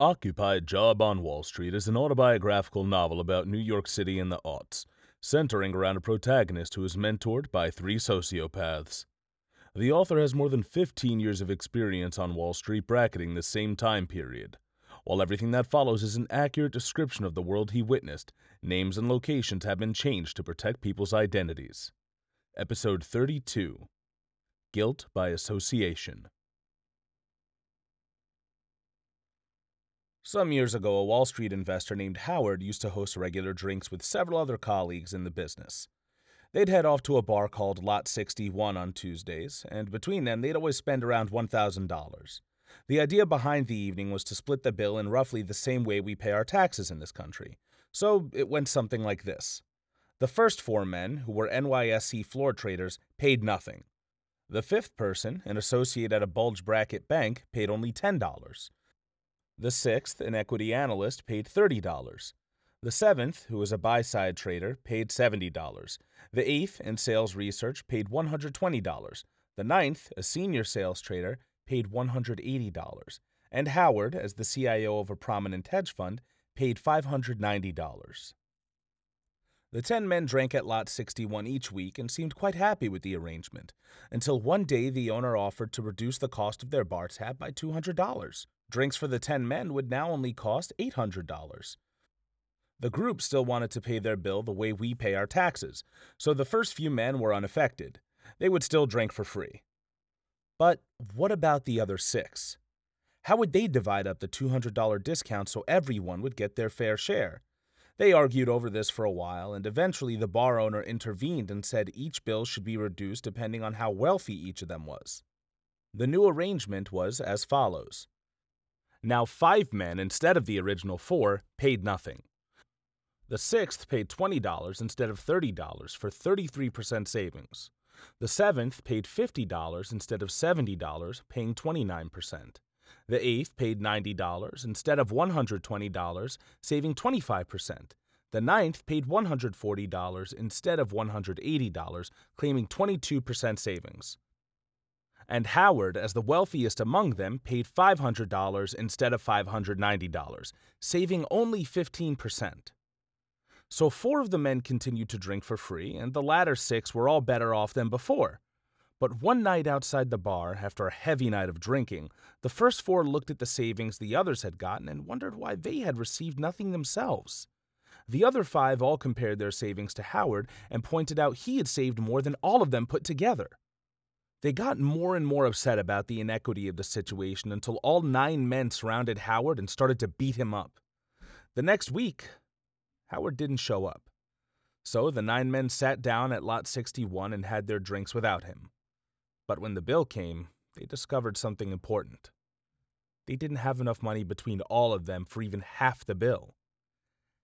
Occupied Job on Wall Street is an autobiographical novel about New York City in the aughts, centering around a protagonist who is mentored by three sociopaths. The author has more than 15 years of experience on Wall Street bracketing the same time period, while everything that follows is an accurate description of the world he witnessed. Names and locations have been changed to protect people's identities. Episode 32, Guilt by Association. Some years ago, a Wall Street investor named Howard used to host regular drinks with several other colleagues in the business. They'd head off to a bar called Lot 61 on Tuesdays, and between them, they'd always spend around $1,000. The idea behind the evening was to split the bill in roughly the same way we pay our taxes in this country. So it went something like this. The first four men, who were NYSE floor traders, paid nothing. The fifth person, an associate at a bulge bracket bank, paid only $10. The sixth, an equity analyst, paid $30. The seventh, who was a buy-side trader, paid $70. The eighth, in sales research, paid $120. The ninth, a senior sales trader, paid $180. And Howard, as the CIO of a prominent hedge fund, paid $590. The 10 men drank at Lot 61 each week and seemed quite happy with the arrangement, until one day the owner offered to reduce the cost of their bar tab by $200. Drinks for the 10 men would now only cost $800. The group still wanted to pay their bill the way we pay our taxes, so the first few men were unaffected. They would still drink for free. But what about the other six? How would they divide up the $200 discount so everyone would get their fair share? They argued over this for a while, and eventually the bar owner intervened and said each bill should be reduced depending on how wealthy each of them was. The new arrangement was as follows. Now 5 men, instead of the original 4, paid nothing. The sixth paid $20 instead of $30 for 33% savings. The seventh paid $50 instead of $70, paying 29%. The eighth paid $90 instead of $120, saving 25%. The ninth paid $140 instead of $180, claiming 22% savings. And Howard, as the wealthiest among them, paid $500 instead of $590, saving only 15%. So 4 of the men continued to drink for free, and the latter 6 were all better off than before. But one night outside the bar, after a heavy night of drinking, the first 4 looked at the savings the others had gotten and wondered why they had received nothing themselves. The other 5 all compared their savings to Howard and pointed out he had saved more than all of them put together. They got more and more upset about the inequity of the situation until all 9 men surrounded Howard and started to beat him up. The next week, Howard didn't show up. So the 9 men sat down at Lot 61 and had their drinks without him. But when the bill came, they discovered something important. They didn't have enough money between all of them for even half the bill.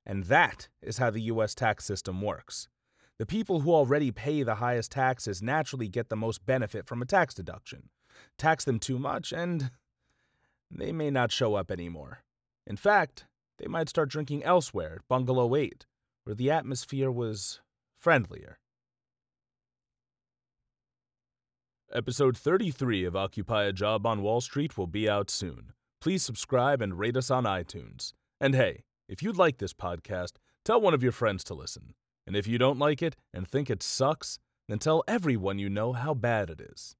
And that is how the U.S. tax system works. The people who already pay the highest taxes naturally get the most benefit from a tax deduction. Tax them too much, and they may not show up anymore. In fact, they might start drinking elsewhere, at Bungalow 8, where the atmosphere was friendlier. Episode 33 of Occupy a Job on Wall Street will be out soon. Please subscribe and rate us on iTunes. And hey, if you like this podcast, tell one of your friends to listen. And if you don't like it and think it sucks, then tell everyone you know how bad it is.